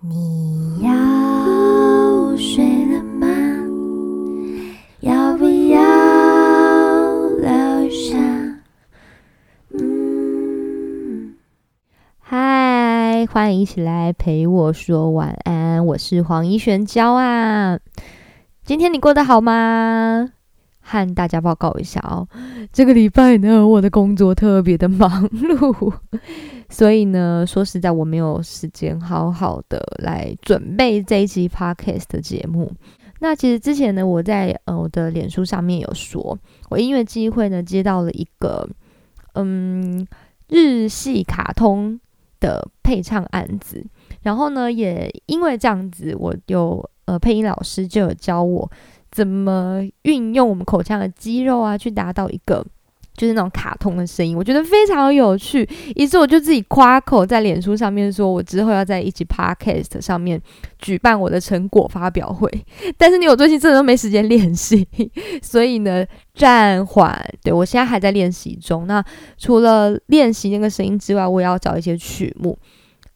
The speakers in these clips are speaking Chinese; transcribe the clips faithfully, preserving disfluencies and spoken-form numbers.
你要睡了吗？要不要留下？嗯，嗨，欢迎一起来陪我说晚安，我是黄依璇娇啊。今天你过得好吗？和大家报告一下哦，这个礼拜呢，我的工作特别的忙碌，所以呢，说实在我没有时间好好的来准备这一集 podcast 的节目。那其实之前呢，我在、呃、我的脸书上面有说，我音乐机会呢接到了一个嗯日系卡通的配唱案子，然后呢，也因为这样子，我有呃配音老师就有教我。怎么运用我们口腔的肌肉啊，去达到一个就是那种卡通的声音，我觉得非常有趣。于是我就自己夸口在脸书上面说，我之后要在一集 podcast 上面举办我的成果发表会。但是你我最近真的都没时间练习，所以呢暂缓。对，我现在还在练习中。那除了练习那个声音之外，我也要找一些曲目。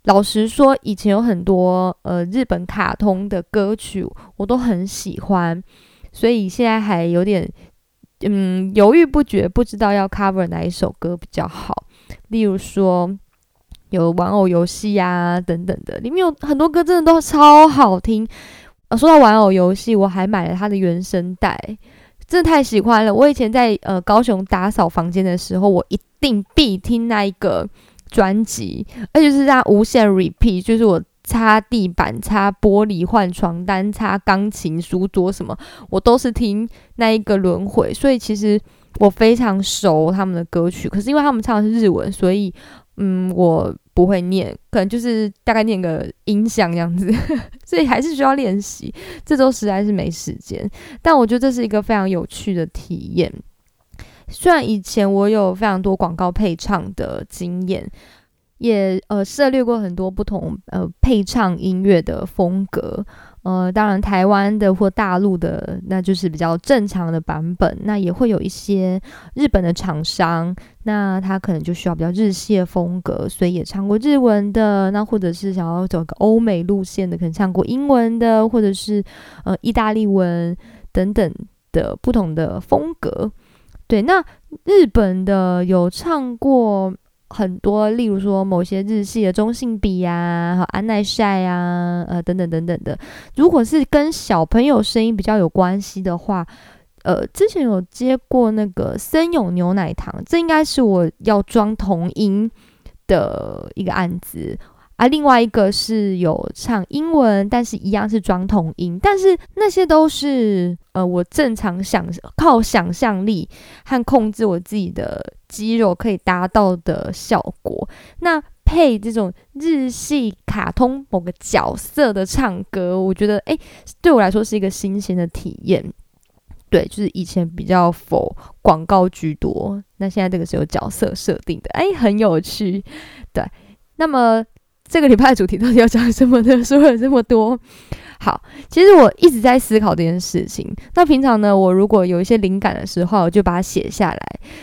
老实说，以前有很多呃日本卡通的歌曲，我都很喜欢。所以现在还有点嗯犹豫不决，不知道要 cover 哪一首歌比较好。例如说有玩偶游戏啊等等的，里面有很多歌真的都超好听。呃、说到玩偶游戏，我还买了它的原声带，真的太喜欢了。我以前在呃高雄打扫房间的时候，我一定必听那一个专辑，而且是它无限 repeat， 就是我。擦地板，擦玻璃，换床单，擦钢琴、书桌什么，我都是听那一个轮回，所以其实我非常熟他们的歌曲。可是因为他们唱的是日文，所以嗯，我不会念，可能就是大概念个音响这样子，所以还是需要练习。这周实在是没时间，但我觉得这是一个非常有趣的体验。虽然以前我有非常多广告配唱的经验。也呃涉猎过很多不同呃配唱音乐的风格，呃当然台湾的或大陆的那就是比较正常的版本，那也会有一些日本的厂商，那他可能就需要比较日系的风格，所以也唱过日文的，那或者是想要走个欧美路线的，可能唱过英文的，或者是呃意大利文等等的不同的风格。对，那日本的有唱过。很多，例如说某些日系的中性比啊，和安奈晒啊，呃，等等等等的。如果是跟小朋友声音比较有关系的话，呃，之前有接过那个森永牛奶糖，这应该是我要装童音的一个案子啊。另外一个是有唱英文，但是一样是装童音，但是那些都是呃，我正常想靠想象力和控制我自己的。肌肉可以达到的效果。那配这种日系卡通某个角色的唱歌，我觉得哎、欸，对我来说是一个新鲜的体验。对，就是以前比较否广告居多，那现在这个是有角色设定的，哎、欸，很有趣。对，那么这个礼拜的主题到底要讲什么呢？说了这么多。好，其实我一直在思考这件事情。那平常呢，我如果有一些灵感的时候，我就把它写下来。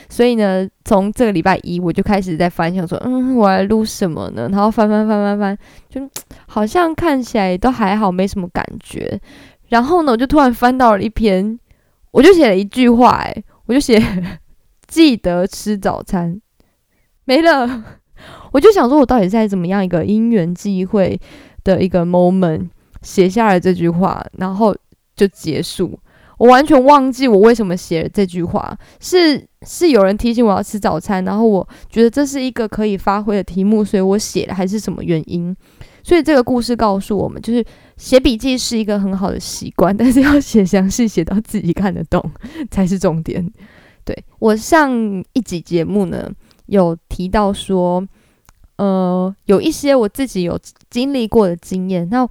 所以呢，从这个礼拜一我就开始在翻，想说，嗯，我来录什么呢？然后翻翻翻翻翻，就好像看起来都还好，没什么感觉。然后呢，我就突然翻到了一篇，我就写了一句话、欸，哎，我就写记得吃早餐，没了。我就想说，我到底在怎么样一个因缘际会的一个 moment。写下来这句话，然后就结束。我完全忘记我为什么写了这句话，是是有人提醒我要吃早餐，然后我觉得这是一个可以发挥的题目，所以我写了，还是什么原因？所以这个故事告诉我们，就是写笔记是一个很好的习惯，但是要写详细，写到自己看得懂才是重点。对，我上一集节目呢，有提到说，呃，有一些我自己有经历过的经验，那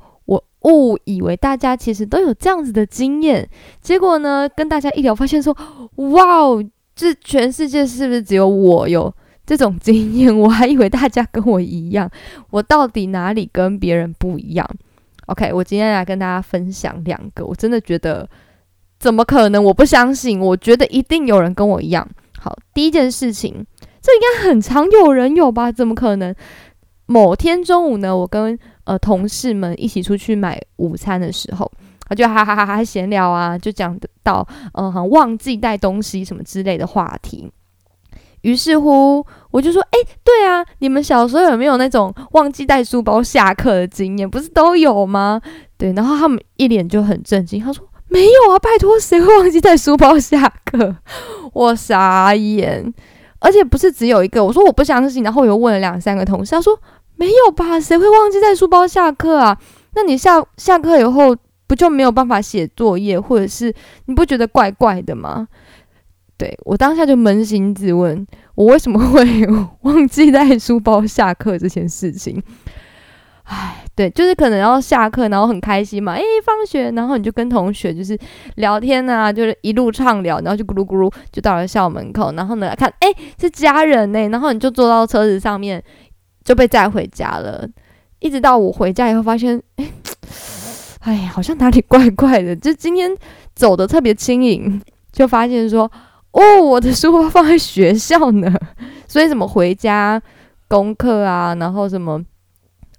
误以为大家其实都有这样子的经验，结果呢，跟大家一聊发现说，哇，这全世界是不是只有我有这种经验？我还以为大家跟我一样，我到底哪里跟别人不一样 ？OK， 我今天来跟大家分享两个，我真的觉得怎么可能？我不相信，我觉得一定有人跟我一样。好，第一件事情，这应该很常有人有吧？怎么可能？某天中午呢，我跟呃同事们一起出去买午餐的时候，他就哈哈哈哈闲聊啊，就讲到嗯、呃、忘记带东西什么之类的话题。于是乎我就说哎、欸，对啊，你们小时候有没有那种忘记带书包下课的经验，不是都有吗？对，然后他们一脸就很震惊，他说没有啊，拜托，谁会忘记带书包下课？我傻眼。而且不是只有一个，我说我不相信，然后我又问了两三个同事，他说没有吧，谁会忘记带书包下课啊？那你下下课以后不就没有办法写作业，或者是你不觉得怪怪的吗？对，我当下就扪心自问，我为什么会忘记带书包下课这件事情？唉，对，就是可能要下课，然后很开心嘛，诶，放学，然后你就跟同学就是聊天啊，就是一路畅聊，然后就咕噜咕噜就到了校门口，然后呢看，诶，是家人呢，然后你就坐到车子上面就被载回家了。一直到我回家以后发现，诶，哎，好像哪里怪怪的，就今天走得特别轻盈，就发现说，哦，我的书包放在学校呢，所以怎么回家功课啊，然后什么。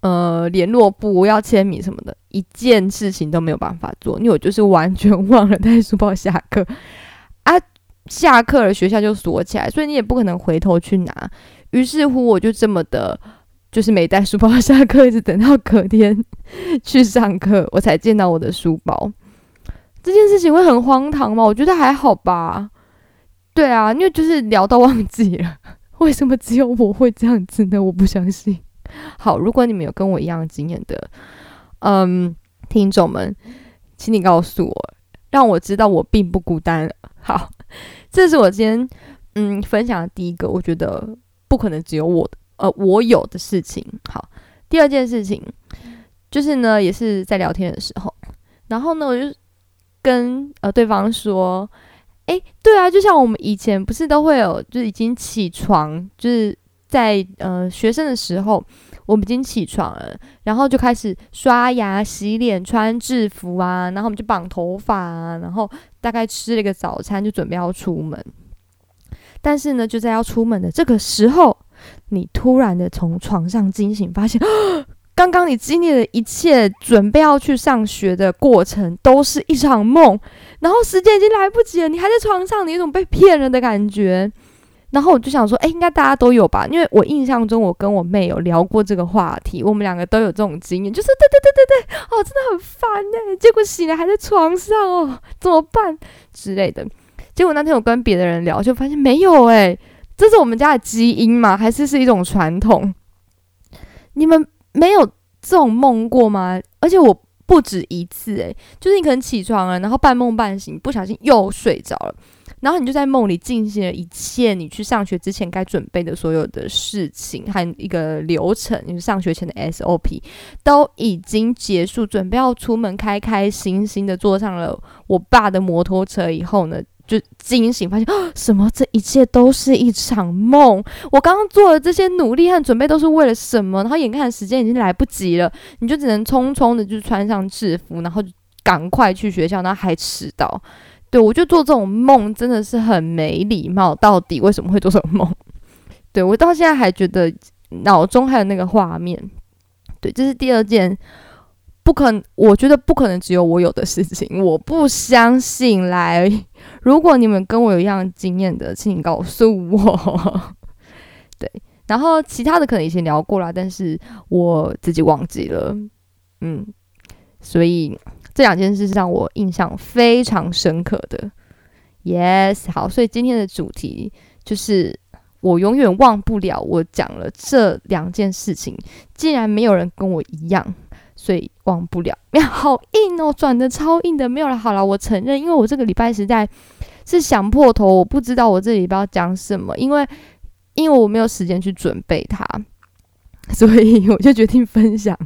呃，联络簿要签名什么的，一件事情都没有办法做，因为我就是完全忘了带书包下课啊。下课了，学校就锁起来，所以你也不可能回头去拿。于是乎，我就这么的，就是没带书包下课，一直等到隔天去上课，我才见到我的书包。这件事情会很荒唐吗？我觉得还好吧。对啊，因为就是聊到忘记了，为什么只有我会这样子呢？我不相信。好，如果你们有跟我一样的经验的嗯，听众们，请你告诉我，让我知道我并不孤单。好，这是我今天嗯分享的第一个，我觉得不可能只有我呃我有的事情。好，第二件事情就是呢，也是在聊天的时候，然后呢我就跟呃对方说，诶，对啊，就像我们以前不是都会有，就是已经起床，就是在呃学生的时候，我们已经起床了，然后就开始刷牙、洗脸、穿制服啊，然后我们就绑头发啊，然后大概吃了一个早餐，就准备要出门。但是呢，就在要出门的这个时候，你突然的从床上惊醒，发现刚刚你经历的一切准备要去上学的过程都是一场梦，然后时间已经来不及了，你还在床上，你有种被骗了的感觉。然后我就想说，哎，应该大家都有吧，因为我印象中我跟我妹有聊过这个话题，我们两个都有这种经验，就是对对对对对，哦，真的很烦哎，结果醒来还在床上哦，怎么办之类的。结果那天我跟别的人聊，就发现没有哎，这是我们家的基因吗？还是是一种传统？你们没有这种梦过吗？而且我不止一次哎，就是你可能起床了，然后半梦半醒，不小心又睡着了。然后你就在梦里进行了一切你去上学之前该准备的所有的事情和一个流程，你上学前的 S O P 都已经结束，准备要出门，开开心心的坐上了我爸的摩托车以后呢，就惊醒发现什么，这一切都是一场梦，我刚刚做的这些努力和准备都是为了什么？然后眼看的时间已经来不及了，你就只能匆匆的就穿上制服，然后赶快去学校，然后还迟到。对，我就做这种梦真的是很没礼貌，到底为什么会做这种梦？对，我到现在还觉得脑中还有那个画面。对，这是第二件不可能，我觉得不可能只有我有的事情，我不相信来。如果你们跟我有一样经验的，请你告诉我。对，然后其他的可能以前聊过啦，但是我自己忘记了。嗯，所以这两件事让我印象非常深刻的 yes。 好，所以今天的主题就是我永远忘不了我讲了这两件事情，竟然没有人跟我一样，所以忘不了。好硬哦，转的超硬的。没有了，好了，我承认，因为我这个礼拜实在是想破头，我不知道我这礼拜要讲什么，因为因为我没有时间去准备它，所以我就决定分享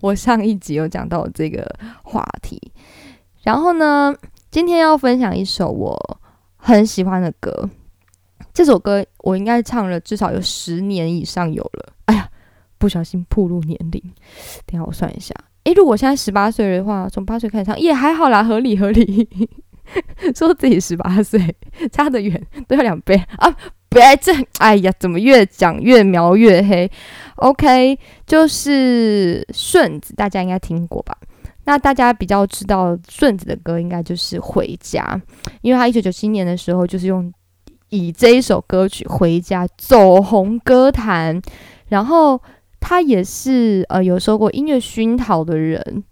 我上一集有讲到这个话题。然后呢，今天要分享一首我很喜欢的歌，这首歌我应该唱了至少有十年以上有了。哎呀，不小心暴露年龄，等一下我算一下。诶，如果现在十八岁的话，从八岁开始唱也还好啦，合理合理。说自己十八岁差得远，都要两倍啊。哎，这哎呀，怎么越讲越描越黑 OK， 就是顺子，大家应该听过吧？那大家比较知道顺子的歌应该就是《回家》，因为他一九九七年的时候就是用以这一首歌曲《回家》走红歌坛，然后他也是呃有受过音乐熏陶的人。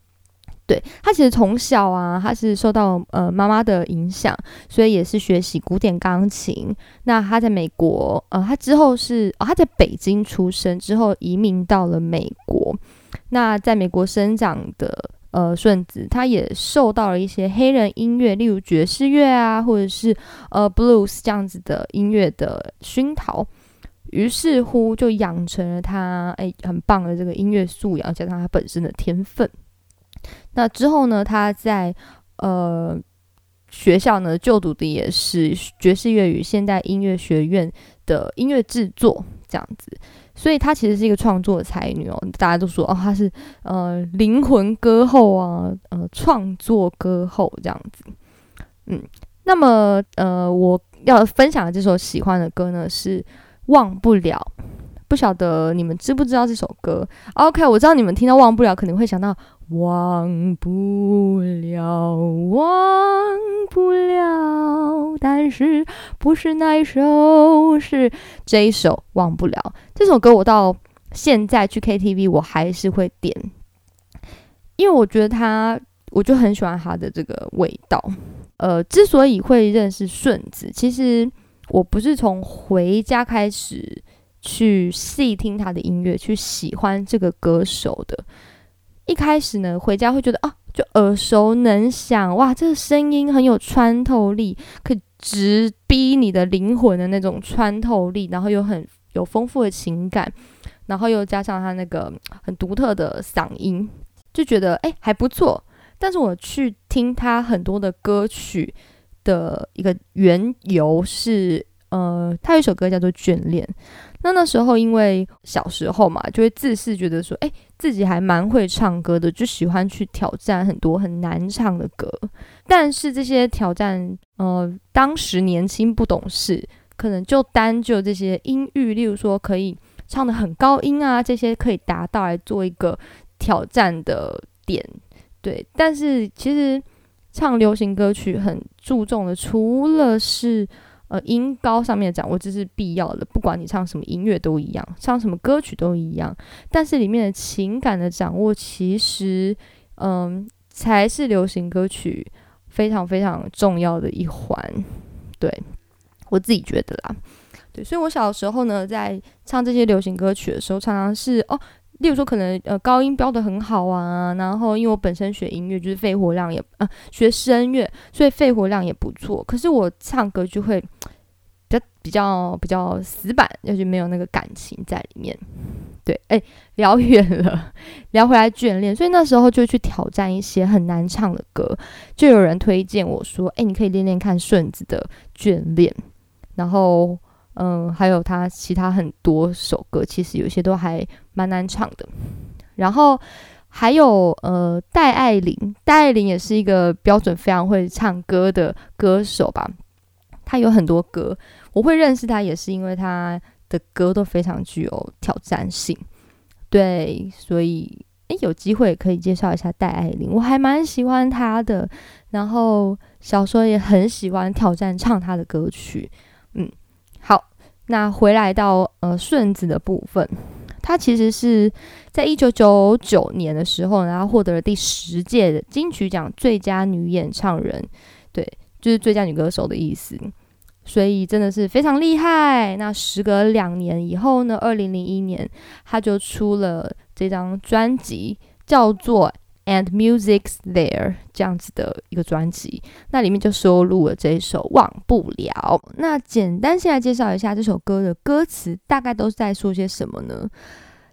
对，他其实从小啊，他是受到呃妈妈的影响，所以也是学习古典钢琴。那他在美国，呃，他之后是哦，他在北京出生，之后移民到了美国。那在美国生长的呃顺子，他也受到了一些黑人音乐，例如爵士乐啊，或者是呃 blues 这样子的音乐的熏陶。于是乎，就养成了他哎很棒的这个音乐素养，加上他本身的天分。那之后呢，他在呃学校呢就读的也是爵士乐与现代音乐学院的音乐制作这样子，所以他其实是一个创作才女哦。大家都说哦，他是呃灵魂歌后啊，呃创作歌后这样子。嗯，那么呃我要分享的这首喜欢的歌呢是《忘不了》。不晓得你们知不知道这首歌 ？OK， 我知道你们听到《忘不了》可能会想到忘不了，忘不了，但是不是那一首，是这一首《忘不了》。这首歌我到现在去 K T V 我还是会点，因为我觉得它，我就很喜欢它的这个味道。呃，之所以会认识顺子，其实我不是从《回家》开始去细听他的音乐，去喜欢这个歌手的。一开始呢，回家会觉得啊，就耳熟能详，哇，这个声音很有穿透力，可以直逼你的灵魂的那种穿透力，然后又很有丰富的情感，然后又加上他那个很独特的嗓音，就觉得哎还不错。但是我去听他很多的歌曲的一个缘由是，呃，他有一首歌叫做《眷恋》。那那时候因为小时候嘛，就会自视觉得说，哎、欸，自己还蛮会唱歌的，就喜欢去挑战很多很难唱的歌。但是这些挑战，呃，当时年轻不懂事，可能就单就这些音域，例如说可以唱得很高音啊，这些可以达到来做一个挑战的点。对，但是其实唱流行歌曲很注重的，除了是呃，音高上面的掌握这是必要的，不管你唱什么音乐都一样，唱什么歌曲都一样，但是里面的情感的掌握其实嗯，才是流行歌曲非常非常重要的一环。对，我自己觉得啦。对，所以我小时候呢在唱这些流行歌曲的时候，常常是哦，例如说可能呃高音标得很好啊，然后因为我本身学音乐就是肺活量也呃学声乐，所以肺活量也不错。可是我唱歌就会比较比较比较死板，就是没有那个感情在里面。对，哎，聊远了，聊回来眷恋。所以那时候就去挑战一些很难唱的歌，就有人推荐我说，哎，你可以练练看顺子的《眷恋》，然后。嗯，还有他其他很多首歌，其实有些都还蛮难唱的。然后还有呃戴爱玲，戴爱玲也是一个标准非常会唱歌的歌手吧。他有很多歌，我会认识他也是因为他的歌都非常具有挑战性。对，所以诶有机会可以介绍一下戴爱玲，我还蛮喜欢他的。然后小时候也很喜欢挑战唱他的歌曲。嗯。好，那回来到呃顺子的部分，他其实是在一九九九年的时候呢，然后获得了第十届的金曲奖最佳女演唱人，对，就是最佳女歌手的意思，所以真的是非常厉害。那时隔两年以后呢，二零零一年他就出了这张专辑，叫做《And Music's There》这样子的一个专辑，那里面就收录了这一首《忘不了》。那简单先来介绍一下这首歌的歌词，大概都是在说些什么呢？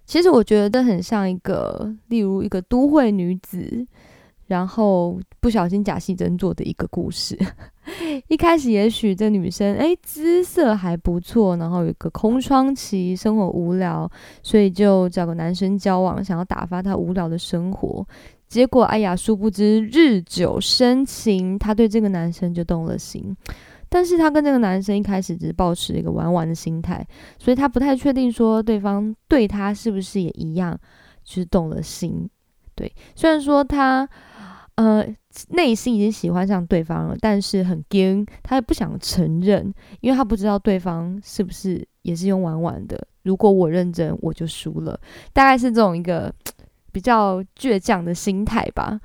其实我觉得很像一个，例如一个都会女子，然后不小心假戏真做的一个故事。一开始也许这女生哎姿色还不错，然后有一个空窗期，生活无聊，所以就找个男生交往，想要打发她无聊的生活。结果哎呀，殊不知日久生情，她对这个男生就动了心。但是他跟这个男生一开始只是抱持一个玩玩的心态，所以他不太确定说对方对他是不是也一样就是动了心。对，虽然说他呃内心已经喜欢上对方了，但是很惊，他也不想承认，因为他不知道对方是不是也是用玩玩的，如果我认真我就输了，大概是这种一个比较倔强的心态吧。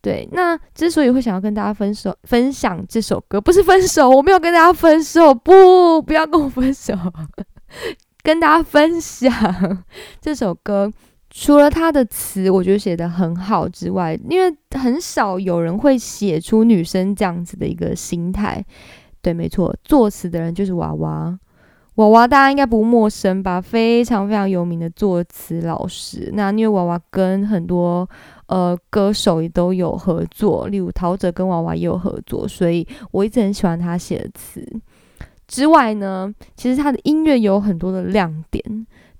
对，那之所以会想要跟大家分手分享这首歌，不是分手，我没有跟大家分手，不不要跟我分手跟大家分享这首歌，除了他的词我觉得写得很好之外，因为很少有人会写出女生这样子的一个心态。对，没错，作词的人就是娃娃。娃娃大家应该不陌生吧，非常非常有名的作词老师。那因为娃娃跟很多呃歌手也都有合作，例如陶喆跟娃娃也有合作，所以我一直很喜欢他写的词。之外呢，其实他的音乐有很多的亮点。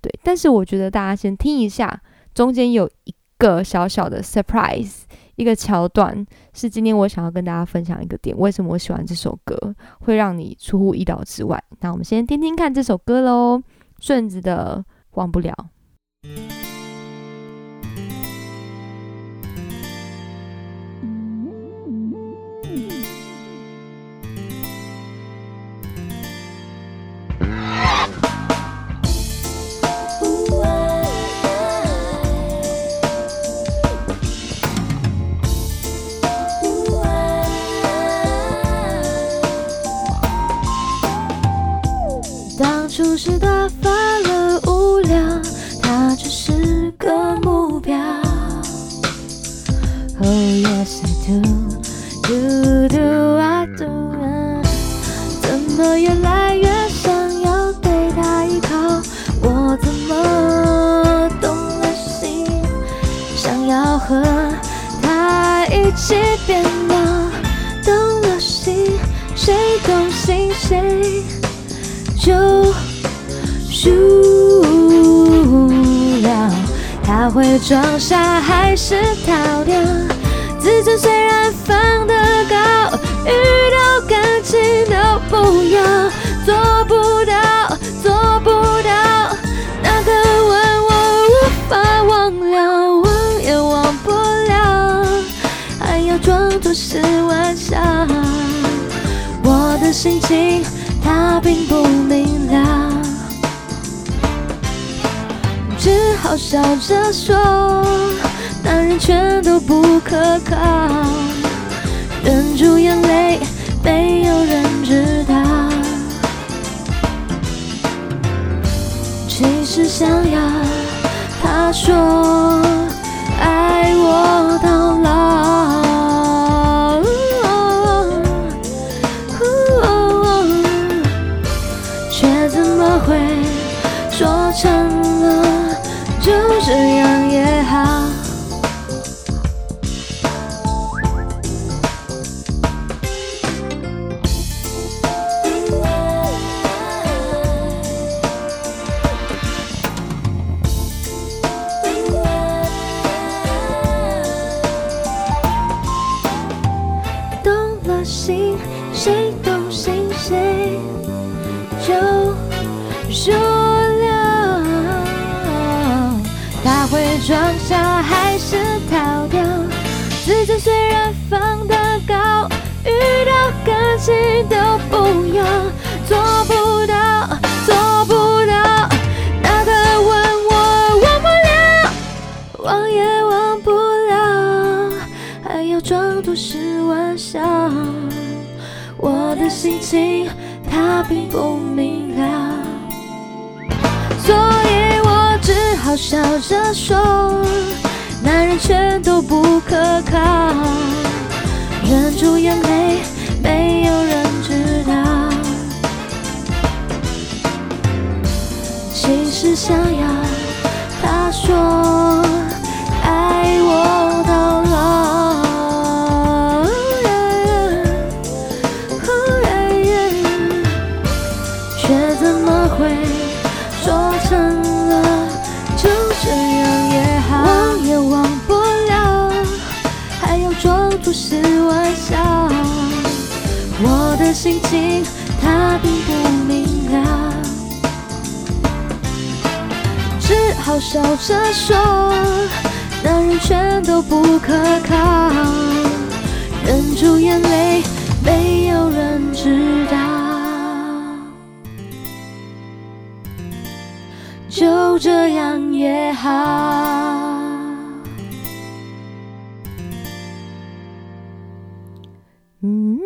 对，但是我觉得大家先听一下，中间有一个小小的 surprise， 一个桥段是今天我想要跟大家分享一个点，为什么我喜欢这首歌，会让你出乎意料之外。那我们先听听看这首歌咯，顺子的忘不了。初时打发了无聊，他只是个目标。 Oh yes I do Do do I do、啊、怎么越来越想要对他依靠，我怎么动了心，想要和他一起变老。动了心，谁动心谁就输了，他会装傻还是逃掉？自尊虽然放得高，遇到感情都不要，做不到，做不到。那个吻我无法忘了，忘也忘不了，还要装作是玩笑。我的心情他并不明了，只好笑着说，男人全都不可靠，忍住眼泪，没有人知道。其实想要他说爱我到老。说成了就这样也好，动了心谁动心谁就输。会装傻还是逃掉？自尊虽然放得高，遇到感情都不要，做不到，做不到。那个吻我忘不了，忘也忘不了，还要装作是玩笑。我的心情他并不明了，所以只好笑着说，男人全都不可靠，忍住眼泪，没有人知道。其实想要他说爱我到老，却怎么会说成这样也好，忘也忘不了，还要装作是玩笑。我的的心情他并不明了，只好笑着说男人全都不可靠，忍住眼泪没有人知道，就这样也好。嗯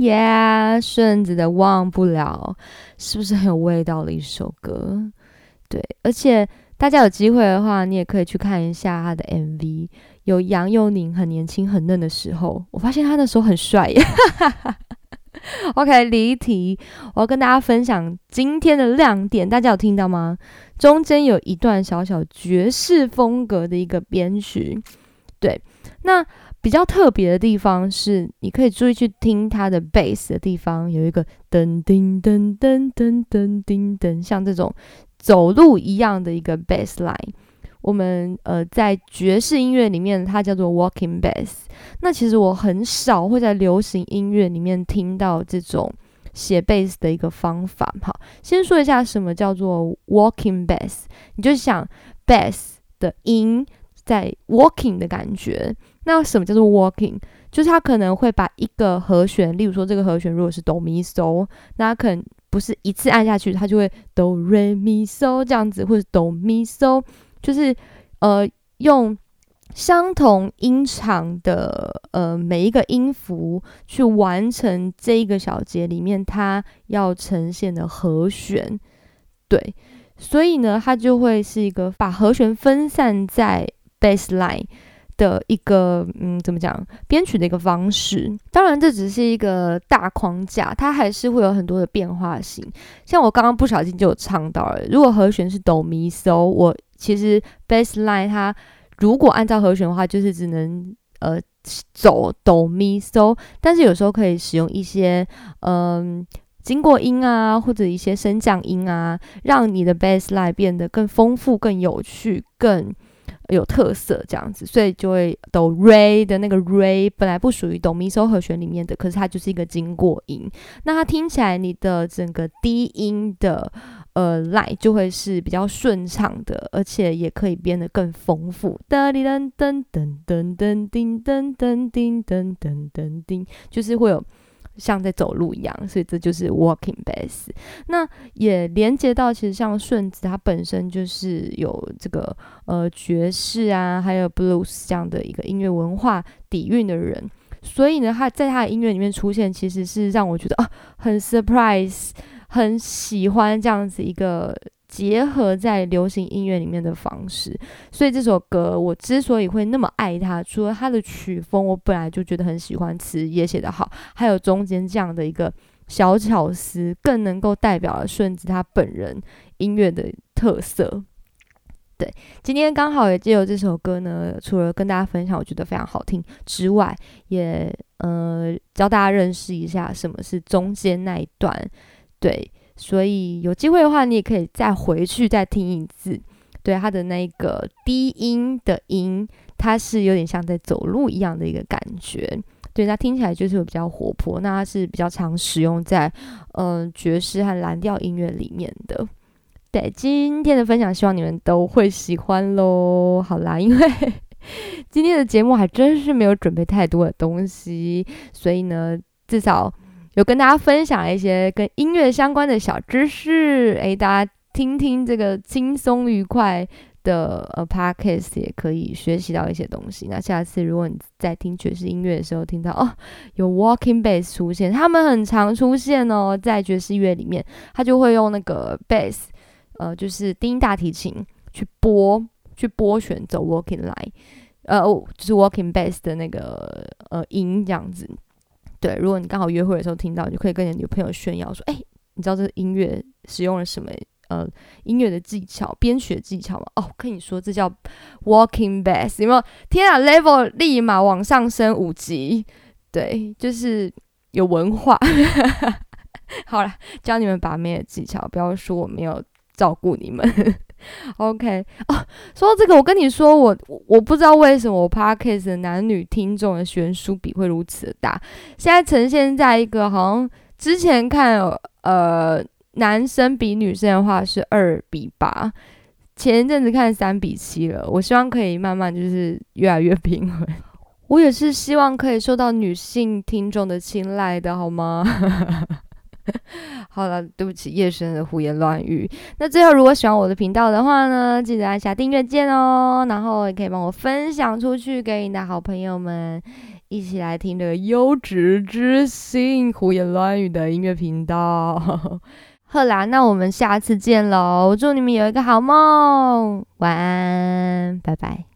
耶，yeah, 顺子的忘不了是不是很有味道的一首歌？对，而且大家有机会的话你也可以去看一下他的 M V， 有杨佑宁很年轻很嫩的时候，我发现他那时候很帅耶OK， 离题，我要跟大家分享今天的亮点，大家有听到吗？中间有一段小小爵士风格的一个编曲，对，那比较特别的地方是你可以注意去听它的 bass 的地方有一个噔叮噔噔噔噔叮噔，像这种走路一样的一个 bass line， 我们呃在爵士音乐里面它叫做 Walking Bass， 那其实我很少会在流行音乐里面听到这种写 bass 的一个方法。好，先说一下什么叫做 Walking Bass， 你就想 bass 的音在 walking 的感觉。那什么叫做 walking， 就是他可能会把一个和弦，例如说这个和弦如果是 do mi so， 那他可能不是一次按下去，他就会 do re mi so 这样子，或者 do mi so， 就是呃用相同音场的呃每一个音符去完成这一个小节里面他要呈现的和弦。对，所以呢他就会是一个把和弦分散在 bassline的一个嗯，怎么讲，编曲的一个方式。当然这只是一个大框架，它还是会有很多的变化性。像我刚刚不小心就有唱到了，如果和弦是 do mi so， 我其实 bassline 它如果按照和弦的话就是只能呃走 do mi so， 但是有时候可以使用一些嗯、呃、经过音啊，或者一些升降音啊，让你的 bassline 变得更丰富更有趣更有特色这样子，所以就会 do re 的那个 re 本来不属于 do mi so 和弦里面的，可是它就是一个经过音，那它听起来你的整个低音的呃 line 就会是比较顺畅的，而且也可以变得更丰富。噔噔噔噔噔噔噔噔噔噔噔噔噔，就是会有像在走路一样，所以这就是 walking bass。 那也连接到其实像顺子它本身就是有这个呃爵士啊还有 blues 这样的一个音乐文化底蕴的人，所以呢他在他的音乐里面出现其实是让我觉得啊很 surprise， 很喜欢这样子一个结合在流行音乐里面的方式。所以这首歌我之所以会那么爱它，除了它的曲风我本来就觉得很喜欢，词也写得好，还有中间这样的一个小巧思更能够代表了顺子他本人音乐的特色。对，今天刚好也借由这首歌呢，除了跟大家分享我觉得非常好听之外，也呃教大家认识一下什么是中间那一段。对，所以有机会的话你也可以再回去再听一次。对，它的那个低音的音它是有点像在走路一样的一个感觉，对，它听起来就是比较活泼，那它是比较常使用在、呃、爵士和蓝调音乐里面的。对，今天的分享希望你们都会喜欢咯。好啦，因为今天的节目还真是没有准备太多的东西，所以呢至少有跟大家分享一些跟音乐相关的小知识，诶，大家听听这个轻松愉快的、呃、Podcast 也可以学习到一些东西。那下次如果你在听爵士音乐的时候听到哦有 Walking Bass 出现，他们很常出现哦，在爵士乐里面他就会用那个 Bass 呃就是低音大提琴去拨去拨弦走 Walking Line 呃、哦、就是 Walking Bass 的那个呃音这样子。对，如果你刚好约会的时候听到，你就可以跟你的女朋友炫耀说：“哎、欸，你知道这音乐使用了什么呃音乐的技巧、编曲的技巧吗？”哦，跟你说，这叫 walking bass， 有没有？天啊 ，level 立马往上升五级，对，就是有文化。好啦，教你们把妹的技巧，不要说我没有照顾你们。OK， 哦，说到这个，我跟你说，我我不知道为什么我 Podcast 的男女听众的悬殊比会如此的大，现在呈现在一个好像之前看呃男生比女生的话是二比八，前一阵子看三比七了，我希望可以慢慢就是越来越平衡。我也是希望可以受到女性听众的青睐的，好吗？好了，对不起，夜深的胡言乱语。那最后，如果喜欢我的频道的话呢，记得按下订阅键哦，然后也可以帮我分享出去给你的好朋友们，一起来听这个优质知性胡言乱语的音乐频道。好啦，那我们下次见喽！祝你们有一个好梦，晚安，拜拜。